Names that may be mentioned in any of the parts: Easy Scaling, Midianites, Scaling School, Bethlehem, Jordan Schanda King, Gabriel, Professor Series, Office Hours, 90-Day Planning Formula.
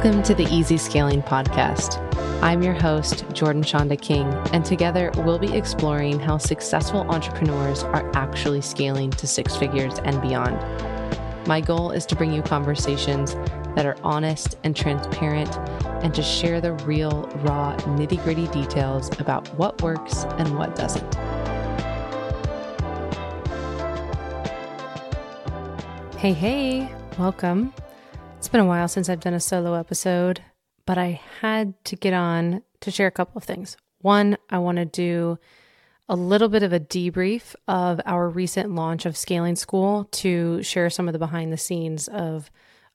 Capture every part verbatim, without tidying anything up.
Welcome to the Easy Scaling podcast. I'm your host, Jordan Schanda King, and together we'll be exploring how successful entrepreneurs are actually scaling to six figures and beyond. My goal is to bring you conversations that are honest and transparent and to share the real, raw, nitty-gritty details about what works and what doesn't. Hey, hey, welcome. It's been a while since I've done a solo episode, but I had to get on to share a couple of things. One, I want to do a little bit of a debrief of our recent launch of Scaling School to share some of the behind the scenes of,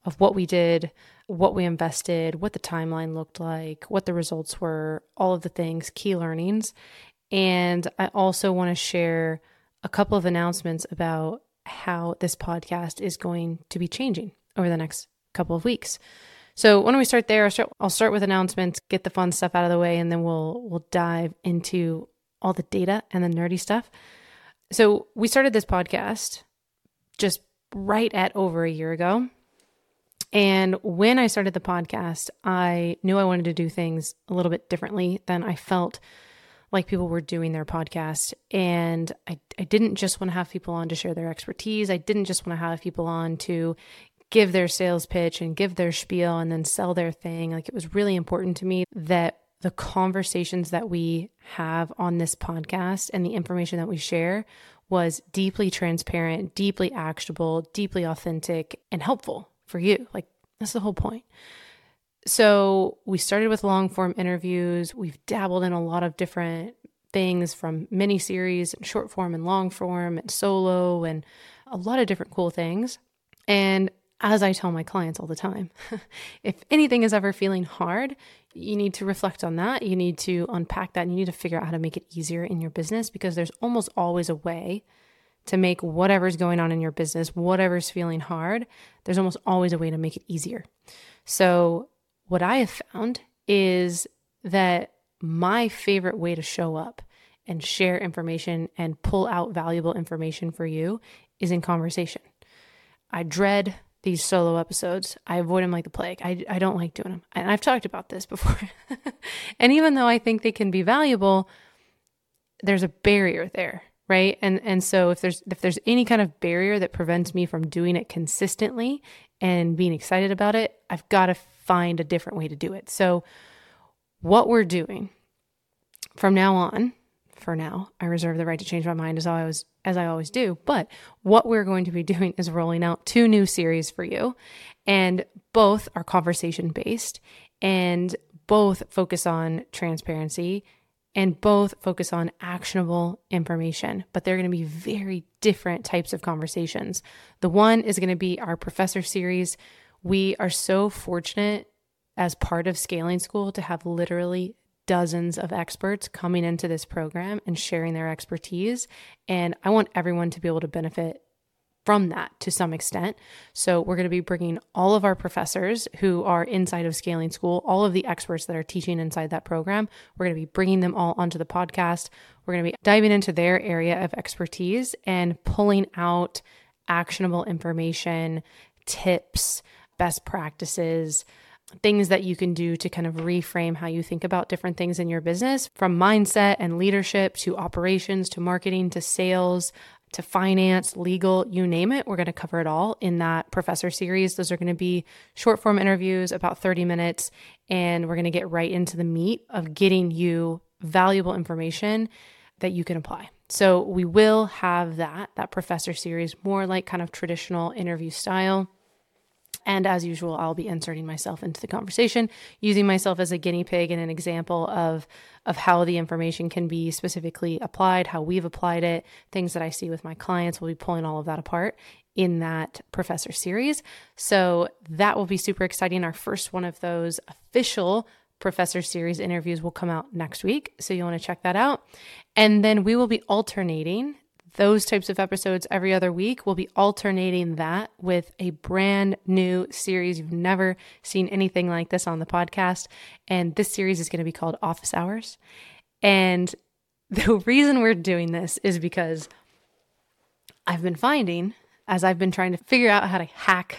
of what we did, what we invested, what the timeline looked like, what the results were, all of the things, key learnings. And I also want to share a couple of announcements about how this podcast is going to be changing over the next couple of weeks. So why don't we start there? I'll start, I'll start with announcements, get the fun stuff out of the way, and then we'll we'll dive into all the data and the nerdy stuff. So we started this podcast just right at over a year ago. And when I started the podcast, I knew I wanted to do things a little bit differently than I felt like people were doing their podcast. And I, I didn't just want to have people on to share their expertise. I didn't just want to have people on to give their sales pitch and give their spiel and then sell their thing. Like, it was really important to me that the conversations that we have on this podcast and the information that we share was deeply transparent, deeply actionable, deeply authentic, and helpful for you. Like, that's the whole point. So we started with long form interviews. We've dabbled in a lot of different things, from mini series and short form and long form and solo and a lot of different cool things. And as I tell my clients all the time, if anything is ever feeling hard, you need to reflect on that. You need to unpack that, and you need to figure out how to make it easier in your business, because there's almost always a way to make whatever's going on in your business, whatever's feeling hard, there's almost always a way to make it easier. So what I have found is that my favorite way to show up and share information and pull out valuable information for you is in conversation. I dread these solo episodes. I avoid them like the plague. I, I don't like doing them. And I've talked about this before. And even though I think they can be valuable, there's a barrier there, right? And and so if there's if there's any kind of barrier that prevents me from doing it consistently and being excited about it, I've got to find a different way to do it. So what we're doing from now on, for now, I reserve the right to change my mind as I always as I always do. But what we're going to be doing is rolling out two new series for you, and both are conversation based, and both focus on transparency, and both focus on actionable information. But they're going to be very different types of conversations. The one is going to be our Professor Series. We are so fortunate as part of Scaling School to have literally dozens of experts coming into this program and sharing their expertise. And I want everyone to be able to benefit from that to some extent. So we're going to be bringing all of our professors who are inside of Scaling School, all of the experts that are teaching inside that program. We're going to be bringing them all onto the podcast. We're going to be diving into their area of expertise and pulling out actionable information, tips, best practices, things that you can do to kind of reframe how you think about different things in your business, from mindset and leadership to operations, to marketing, to sales, to finance, legal, you name it. We're going to cover it all in that Professor Series. Those are going to be short form interviews, about thirty minutes. And we're going to get right into the meat of getting you valuable information that you can apply. So we will have that, that Professor Series, more like kind of traditional interview style. And as usual, I'll be inserting myself into the conversation, using myself as a guinea pig and an example of, of how the information can be specifically applied, how we've applied it, things that I see with my clients. We'll be pulling all of that apart in that Professor Series. So that will be super exciting. Our first one of those official Professor Series interviews will come out next week. So you want to check that out. And then we will be alternating those types of episodes every other week. We'll be alternating that with a brand new series. You've never seen anything like this on the podcast. And this series is going to be called Office Hours. And the reason we're doing this is because I've been finding as I've been trying to figure out how to hack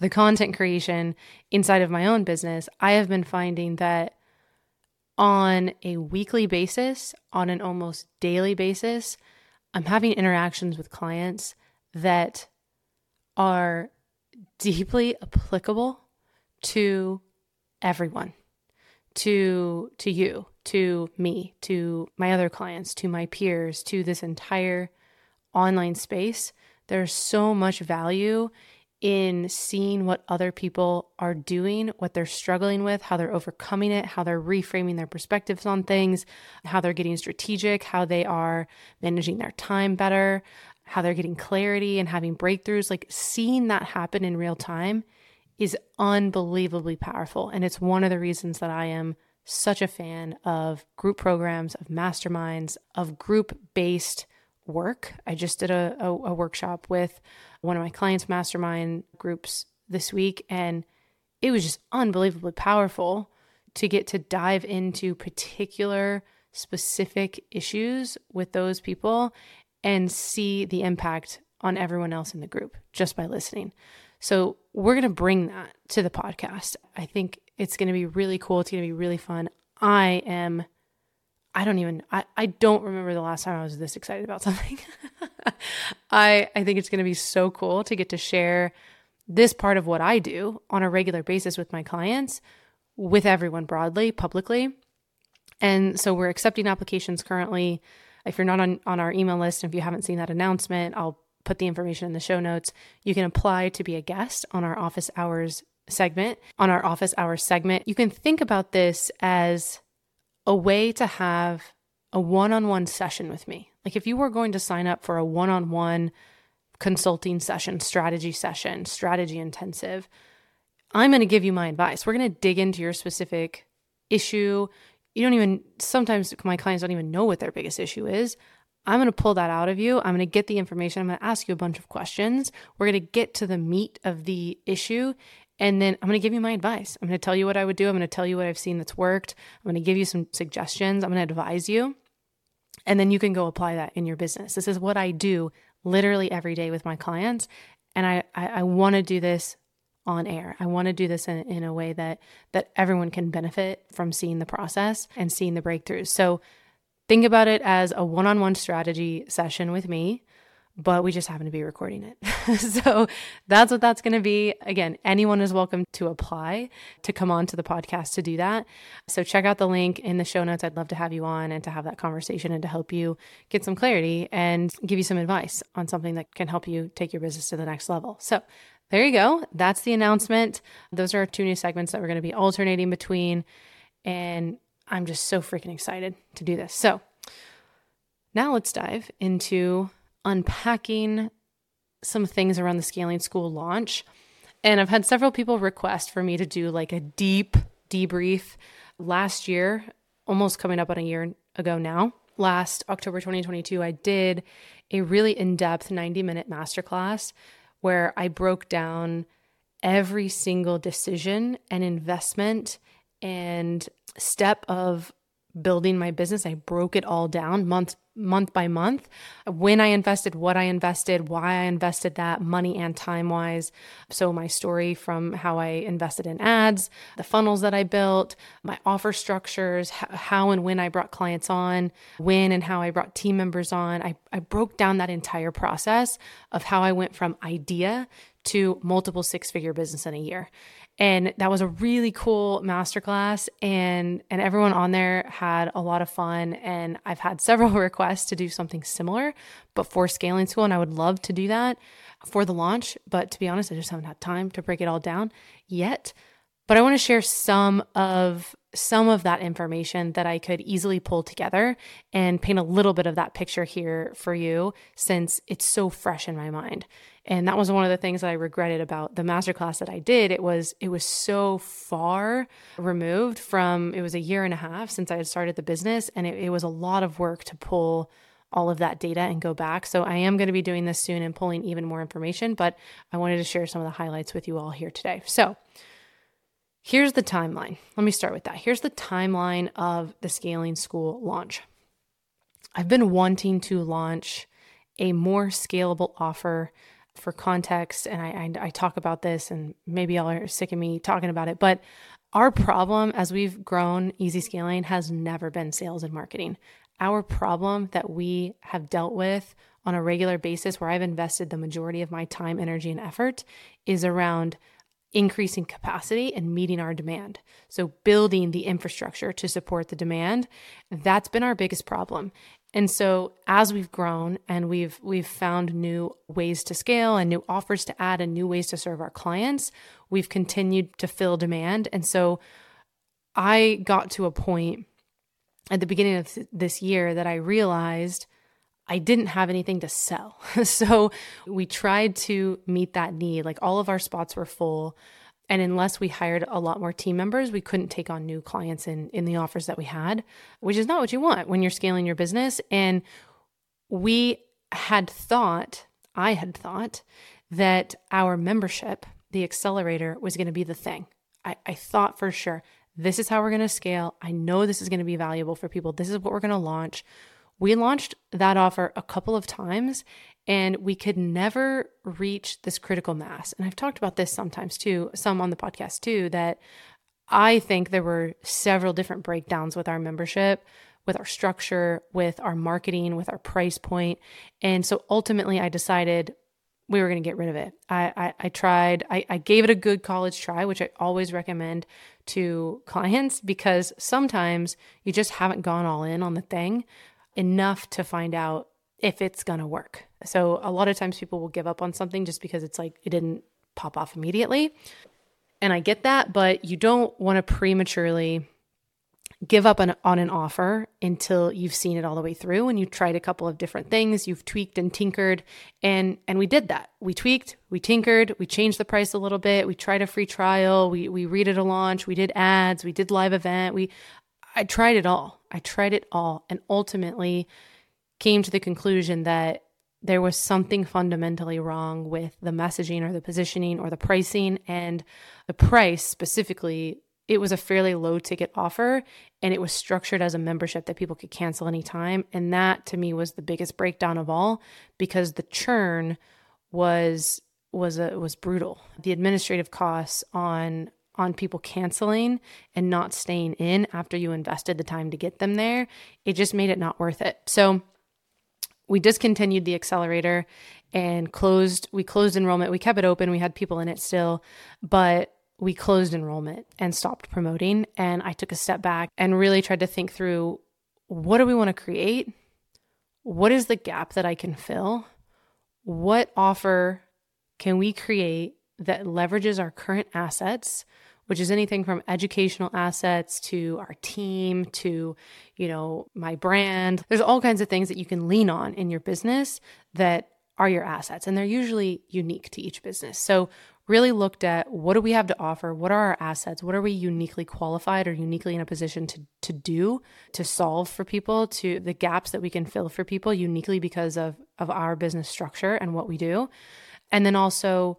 the content creation inside of my own business, I have been finding that on a weekly basis, on an almost daily basis, I'm having interactions with clients that are deeply applicable to everyone, to to you, to me, to my other clients, to my peers, to this entire online space. There's so much value in seeing what other people are doing, what they're struggling with, how they're overcoming it, how they're reframing their perspectives on things, how they're getting strategic, how they are managing their time better, how they're getting clarity and having breakthroughs. Like seeing that happen in real time is unbelievably powerful. And it's one of the reasons that I am such a fan of group programs, of masterminds, of group-based work. I just did a, a, a workshop with one of my clients' mastermind groups this week, and it was just unbelievably powerful to get to dive into particular specific issues with those people and see the impact on everyone else in the group just by listening. So we're going to bring that to the podcast. I think it's going to be really cool. It's going to be really fun. I am, I don't even, I, I don't remember the last time I was this excited about something. I I think it's going to be so cool to get to share this part of what I do on a regular basis with my clients, with everyone broadly, publicly. And so we're accepting applications currently. If you're not on, on our email list, and if you haven't seen that announcement, I'll put the information in the show notes. You can apply to be a guest on our Office Hours segment. On our Office Hours segment, you can think about this as a way to have a one-on-one session with me. Like if you were going to sign up for a one-on-one consulting session, strategy session, strategy intensive, I'm going to give you my advice. We're going to dig into your specific issue. You don't even, sometimes my clients don't even know what their biggest issue is. I'm going to pull that out of you. I'm going to get the information. I'm going to ask you a bunch of questions. We're going to get to the meat of the issue. And then I'm going to give you my advice. I'm going to tell you what I would do. I'm going to tell you what I've seen that's worked. I'm going to give you some suggestions. I'm going to advise you. And then you can go apply that in your business. This is what I do literally every day with my clients. And I I, I want to do this on air. I want to do this in, in a way that that everyone can benefit from seeing the process and seeing the breakthroughs. So think about it as a one-on-one strategy session with me, but we just happen to be recording it. So that's what that's going to be. Again, anyone is welcome to apply to come on to the podcast to do that. So check out the link in the show notes. I'd love to have you on and to have that conversation and to help you get some clarity and give you some advice on something that can help you take your business to the next level. So there you go. That's the announcement. Those are our two new segments that we're going to be alternating between, and I'm just so freaking excited to do this. So now let's dive into unpacking some things around the Scaling School launch. And I've had several people request for me to do like a deep debrief. Last year, almost coming up on a year ago now, last October twenty twenty-two, I did a really in-depth ninety minute masterclass where I broke down every single decision and investment and step of building my business. I broke it all down month month by month, when I invested, what I invested, why I invested that, money and time-wise. So my story from how I invested in ads, the funnels that I built, my offer structures, how and when I brought clients on, when and how I brought team members on. I, I broke down that entire process of how I went from idea to multiple six-figure business in a year. And that was a really cool masterclass, and and everyone on there had a lot of fun. And I've had several requests to do something similar, but for Scaling School, and I would love to do that for the launch. But to be honest, I just haven't had time to break it all down yet. But I want to share some of some of that information that I could easily pull together and paint a little bit of that picture here for you, since it's so fresh in my mind. And that was one of the things that I regretted about the masterclass that I did. It was it was so far removed from, it was a year and a half since I had started the business, and it, it was a lot of work to pull all of that data and go back. So I am going to be doing this soon and pulling even more information, but I wanted to share some of the highlights with you all here today. So here's the timeline. Let me start with that. Here's the timeline of the Scaling School launch. I've been wanting to launch a more scalable offer for context, and I, I, I talk about this, and maybe y'all are sick of me talking about it, but our problem as we've grown Easy Scaling has never been sales and marketing. Our problem that we have dealt with on a regular basis, where I've invested the majority of my time, energy, and effort, is around increasing capacity and meeting our demand. So building the infrastructure to support the demand, that's been our biggest problem. And so as we've grown and we've we've found new ways to scale and new offers to add and new ways to serve our clients, we've continued to fill demand. And so I got to a point at the beginning of this year that I realized I didn't have anything to sell. So we tried to meet that need. Like, all of our spots were full. And unless we hired a lot more team members, we couldn't take on new clients in, in the offers that we had, which is not what you want when you're scaling your business. And we had thought, I had thought that our membership, the accelerator, was going to be the thing. I, I thought for sure, this is how we're going to scale. I know this is going to be valuable for people. This is what we're going to launch. We launched that offer a couple of times and we could never reach this critical mass. And I've talked about this sometimes too, some on the podcast too, that I think there were several different breakdowns with our membership, with our structure, with our marketing, with our price point. And so ultimately I decided we were going to get rid of it. I, I, I tried, I, I gave it a good college try, which I always recommend to clients, because sometimes you just haven't gone all in on the thing enough to find out if it's going to work. So a lot of times people will give up on something just because it's like, it didn't pop off immediately. And I get that, but you don't want to prematurely give up an, on an offer until you've seen it all the way through and you've tried a couple of different things, you've tweaked and tinkered. And and we did that. We tweaked, we tinkered, we changed the price a little bit, we tried a free trial, we we redid a launch, we did ads, we did live event, we I tried it all. I tried it all and ultimately came to the conclusion that there was something fundamentally wrong with the messaging or the positioning or the pricing, and the price specifically. It was a fairly low ticket offer and it was structured as a membership that people could cancel anytime. And that to me was the biggest breakdown of all, because the churn was, was, a, was brutal. The administrative costs on, on people canceling and not staying in after you invested the time to get them there, it just made it not worth it. So we discontinued the accelerator and closed, we closed enrollment. We kept it open. We had people in it still, but we closed enrollment and stopped promoting. And I took a step back and really tried to think through, what do we want to create? What is the gap that I can fill? What offer can we create that leverages our current assets, which is anything from educational assets to our team to, you know, my brand? There's all kinds of things that you can lean on in your business that are your assets, and they're usually unique to each business. So really looked at, what do we have to offer? What are our assets? What are we uniquely qualified or uniquely in a position to, to do, to solve for people, to the gaps that we can fill for people uniquely because of, of our business structure and what we do. And then also,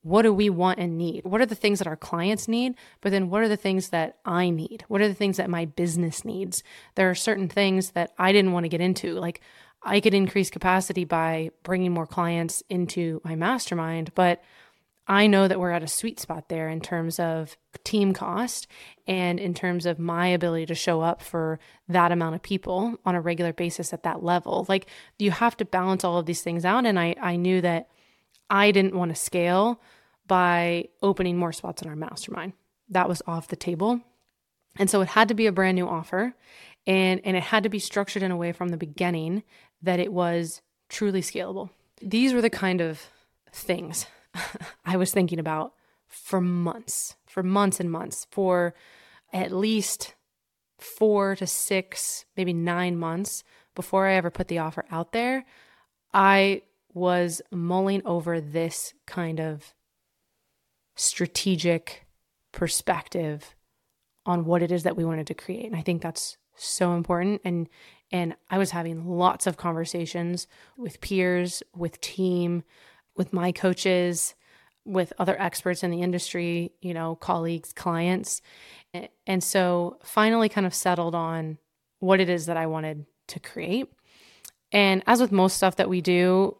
what do we want and need? What are the things that our clients need? But then what are the things that I need? What are the things that my business needs? There are certain things that I didn't want to get into. Like, I could increase capacity by bringing more clients into my mastermind, but I know that we're at a sweet spot there in terms of team cost and in terms of my ability to show up for that amount of people on a regular basis at that level. Like, you have to balance all of these things out. And I, I knew that I didn't want to scale by opening more spots in our mastermind. That was off the table. And so it had to be a brand new offer, and, and it had to be structured in a way from the beginning that it was truly scalable. These were the kind of things I was thinking about for months, for months and months, for at least four to six, maybe nine months before I ever put the offer out there. I was mulling over this kind of strategic perspective on what it is that we wanted to create. And I think that's so important. And and I was having lots of conversations with peers, with team, with my coaches, with other experts in the industry, you know, colleagues, clients. And so finally kind of settled on what it is that I wanted to create. And as with most stuff that we do,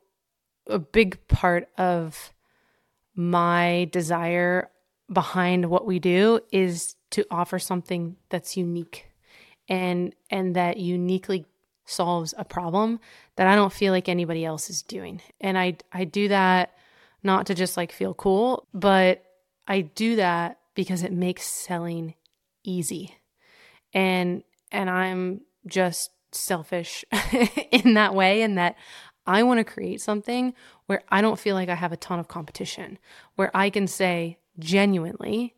a big part of my desire behind what we do is to offer something that's unique and and that uniquely solves a problem that I don't feel like anybody else is doing. And I I do that not to just like feel cool, but I do that because it makes selling easy. And and I'm just selfish in that way, in that I want to create something where I don't feel like I have a ton of competition, where I can say genuinely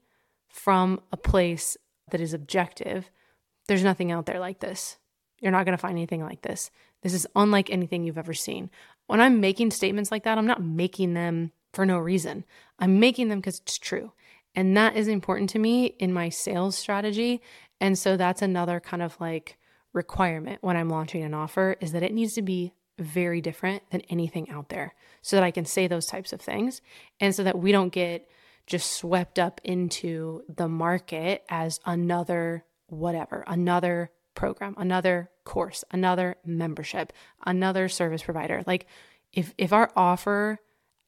from a place that is objective, there's nothing out there like this. You're not going to find anything like this. This is unlike anything you've ever seen. When I'm making statements like that, I'm not making them for no reason. I'm making them because it's true. And that is important to me in my sales strategy. And so that's another kind of like requirement when I'm launching an offer, is that it needs to be very different than anything out there so that I can say those types of things. And so that we don't get just swept up into the market as another whatever, another program, another course, another membership, another service provider. Like if if our offer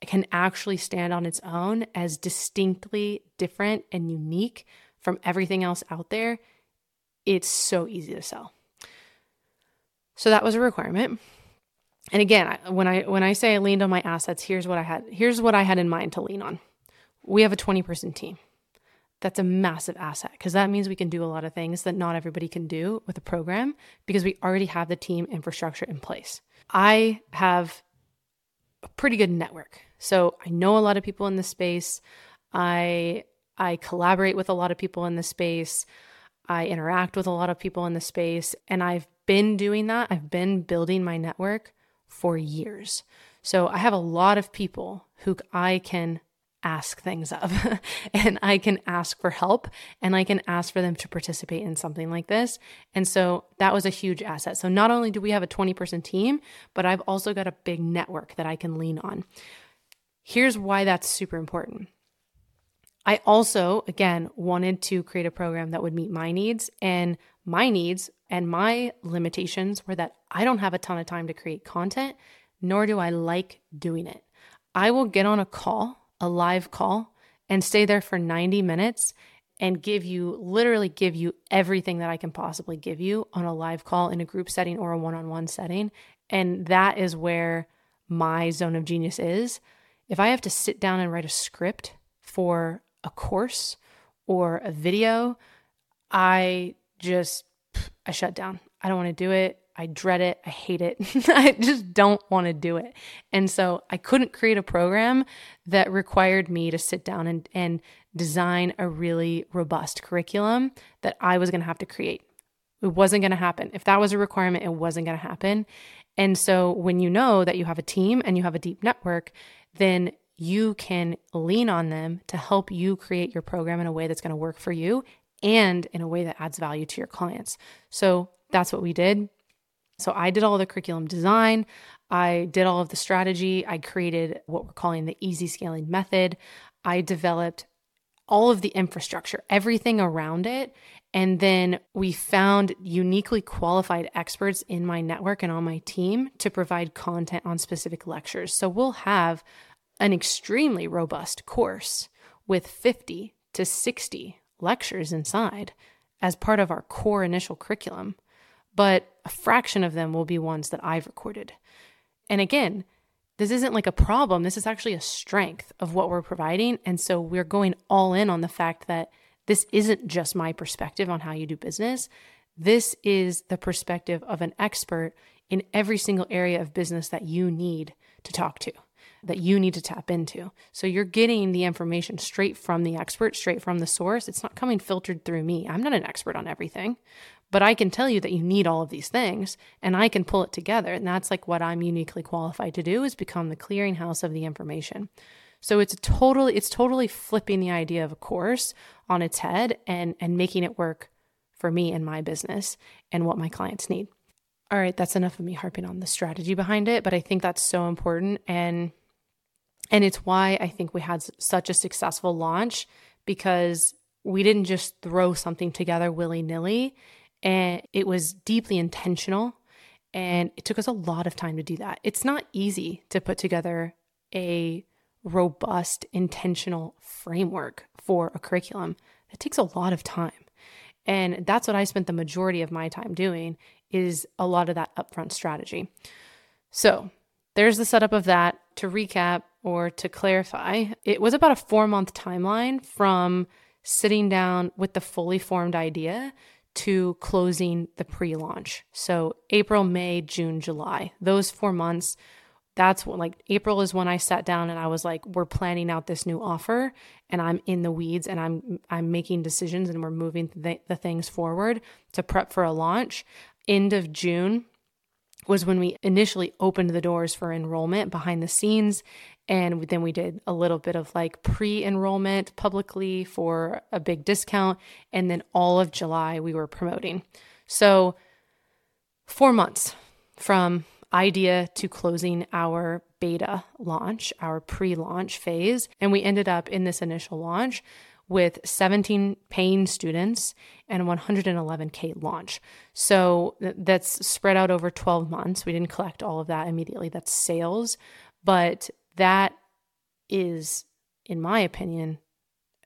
can actually stand on its own as distinctly different and unique from everything else out there, it's so easy to sell. So that was a requirement. And again, when I when I say I leaned on my assets, here's what I had. Here's what I had in mind to lean on. We have a twenty-person team. That's a massive asset because that means we can do a lot of things that not everybody can do with a program because we already have the team infrastructure in place. I have a pretty good network. So I know a lot of people in this space. I I collaborate with a lot of people in this space. I interact with a lot of people in this space. And I've been doing that. I've been building my network for years. So I have a lot of people who I can ask things of and I can ask for help and I can ask for them to participate in something like this. And so that was a huge asset. So not only do we have a twenty person team, but I've also got a big network that I can lean on. Here's why that's super important. I also, again, wanted to create a program that would meet my needs and my needs and my limitations were that I don't have a ton of time to create content, nor do I like doing it. I will get on a call a live call and stay there for ninety minutes and give you, literally give you everything that I can possibly give you on a live call in a group setting or a one-on-one setting. And that is where my zone of genius is. If I have to sit down and write a script for a course or a video, I just, I shut down. I don't want to do it. I dread it. I hate it. I just don't want to do it. And so I couldn't create a program that required me to sit down and, and design a really robust curriculum that I was going to have to create. It wasn't going to happen. If that was a requirement, it wasn't going to happen. And so when you know that you have a team and you have a deep network, then you can lean on them to help you create your program in a way that's going to work for you and in a way that adds value to your clients. So that's what we did. So I did all the curriculum design. I did all of the strategy. I created what we're calling the Easy Scaling method. I developed all of the infrastructure, everything around it. And then we found uniquely qualified experts in my network and on my team to provide content on specific lectures. So we'll have an extremely robust course with fifty to sixty lectures inside as part of our core initial curriculum. But a fraction of them will be ones that I've recorded. And again, this isn't like a problem. This is actually a strength of what we're providing. And so we're going all in on the fact that this isn't just my perspective on how you do business. This is the perspective of an expert in every single area of business that you need to talk to, that you need to tap into. So you're getting the information straight from the expert, straight from the source. It's not coming filtered through me. I'm not an expert on everything. But I can tell you that you need all of these things and I can pull it together. And that's like what I'm uniquely qualified to do, is become the clearinghouse of the information. So it's totally, it's totally flipping the idea of a course on its head and, and making it work for me and my business and what my clients need. All right, that's enough of me harping on the strategy behind it, but I think that's so important. And, and it's why I think we had such a successful launch, because we didn't just throw something together willy-nilly. And it was deeply intentional, and it took us a lot of time to do that. It's not easy to put together a robust, intentional framework for a curriculum, that takes a lot of time. And that's what I spent the majority of my time doing, is a lot of that upfront strategy. So there's the setup of that. To recap or to clarify, it was about a four-month timeline from sitting down with the fully formed idea to closing the pre-launch. So April, May, June, July, those four months, that's what, like April is when I sat down and I was like, we're planning out this new offer and I'm in the weeds and I'm I'm making decisions and we're moving th- the things forward to prep for a launch. End of June was when we initially opened the doors for enrollment behind the scenes. And then we did a little bit of like pre-enrollment publicly for a big discount. And then all of July we were promoting. So four months from idea to closing our beta launch, our pre-launch phase. And we ended up in this initial launch with seventeen paying students and one hundred eleven thousand launch. So that's spread out over twelve months. We didn't collect all of that immediately. That's sales. But that is, in my opinion,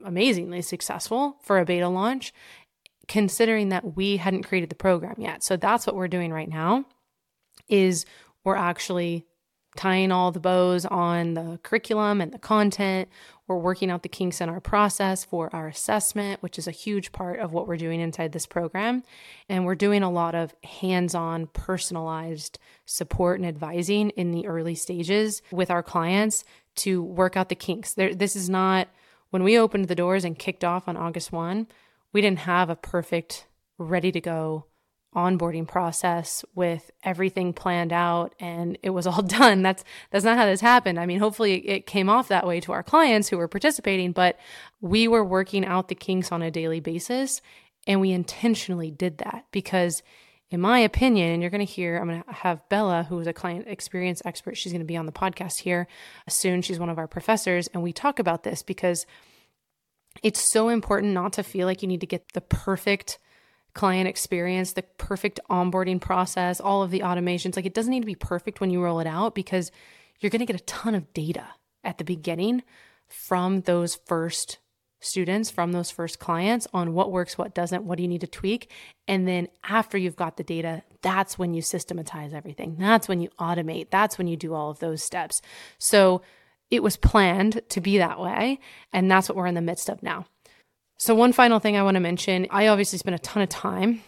amazingly successful for a beta launch, considering that we hadn't created the program yet. So that's what we're doing right now, is we're actually tying all the bows on the curriculum and the content. We're working out the kinks in our process for our assessment, which is a huge part of what we're doing inside this program. And we're doing a lot of hands-on, personalized support and advising in the early stages with our clients to work out the kinks. There, this is not, when we opened the doors and kicked off on August first, we didn't have a perfect, ready-to-go onboarding process with everything planned out and it was all done. That's that's not how this happened. I mean, hopefully it came off that way to our clients who were participating, but we were working out the kinks on a daily basis, and we intentionally did that because, in my opinion, and you're going to hear, I'm going to have Bella, who is a client experience expert, she's going to be on the podcast here soon. She's one of our professors, and we talk about this because it's so important not to feel like you need to get the perfect client experience, the perfect onboarding process, all of the automations. Like, it doesn't need to be perfect when you roll it out because you're going to get a ton of data at the beginning from those first students, from those first clients on what works, what doesn't, what do you need to tweak. And then after you've got the data, that's when you systematize everything. That's when you automate. That's when you do all of those steps. So it was planned to be that way. And that's what we're in the midst of now. So one final thing I want to mention, I obviously spent a ton of time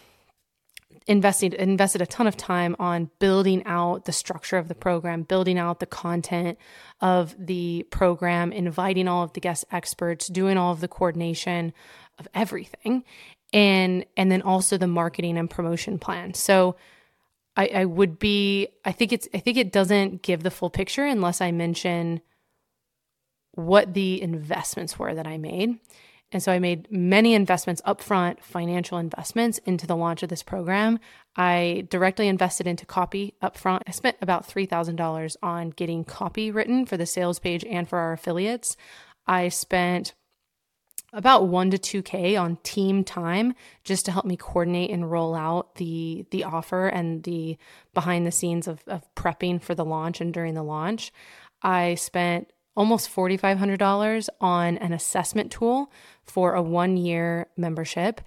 investing, invested a ton of time on building out the structure of the program, building out the content of the program, inviting all of the guest experts, doing all of the coordination of everything, and and then also the marketing and promotion plan. So I, I would be, I think it's, I think it doesn't give the full picture unless I mention what the investments were that I made. And so I made many investments upfront, financial investments into the launch of this program. I directly invested into copy upfront. I spent about three thousand dollars on getting copy written for the sales page and for our affiliates. I spent about one to two K on team time just to help me coordinate and roll out the the offer and the behind the scenes of, of prepping for the launch and during the launch. I spent almost four thousand five hundred dollars on an assessment tool for a one-year membership.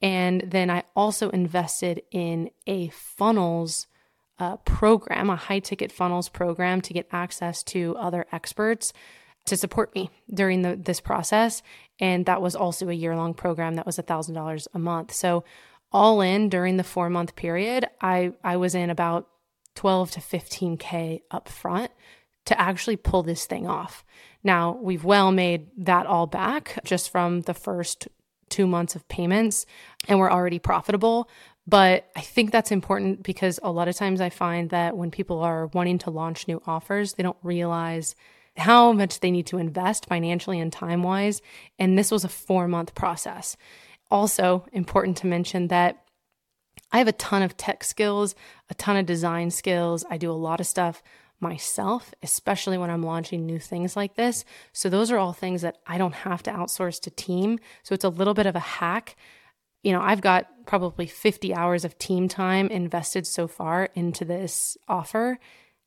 And then I also invested in a funnels uh, program, a high-ticket funnels program to get access to other experts to support me during the, this process. And that was also a year-long program that was one thousand dollars a month. So all in, during the four-month period, I, I was in about twelve to fifteen thousand upfront to actually pull this thing off. Now, we've well made that all back just from the first two months of payments, and we're already profitable. But I think that's important because a lot of times I find that when people are wanting to launch new offers, they don't realize how much they need to invest financially and time-wise. And this was a four-month process. Also important to mention that I have a ton of tech skills, a ton of design skills. I do a lot of stuff myself, especially when I'm launching new things like this. So those are all things that I don't have to outsource to team. So it's a little bit of a hack. You know, I've got probably fifty hours of team time invested so far into this offer.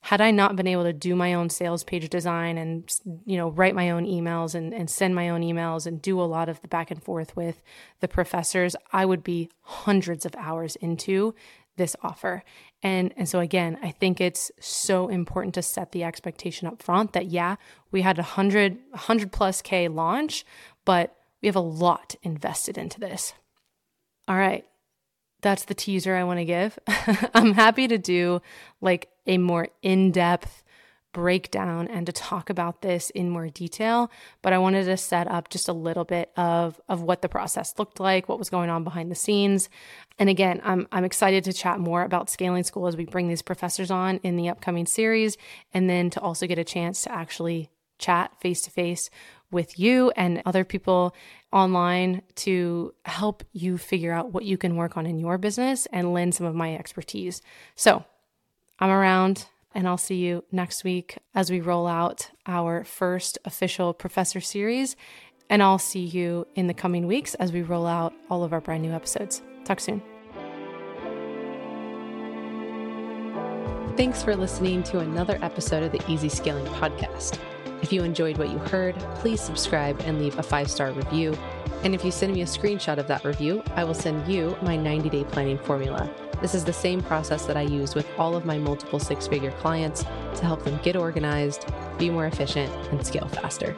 had I not been able to do my own sales page design and, you know, write my own emails and, and send my own emails and do a lot of the back and forth with the professors, I would be hundreds of hours into this offer. And, and so again, I think it's so important to set the expectation up front that, yeah, we had a hundred, a hundred plus K launch, but we have a lot invested into this. All right. That's the teaser I want to give. I'm happy to do like a more in-depth breakdown and to talk about this in more detail, but I wanted to set up just a little bit of, of what the process looked like, what was going on behind the scenes. And again, I'm I'm excited to chat more about Scaling School as we bring these professors on in the upcoming series, and then to also get a chance to actually chat face-to-face with you and other people online to help you figure out what you can work on in your business and lend some of my expertise. So I'm around, and I'll see you next week as we roll out our first official Professor Series. And I'll see you in the coming weeks as we roll out all of our brand new episodes. Talk soon. Thanks for listening to another episode of the Easy Scaling Podcast. If you enjoyed what you heard, please subscribe and leave a five-star review. And if you send me a screenshot of that review, I will send you my ninety-day planning formula. This is the same process that I use with all of my multiple six-figure clients to help them get organized, be more efficient, and scale faster.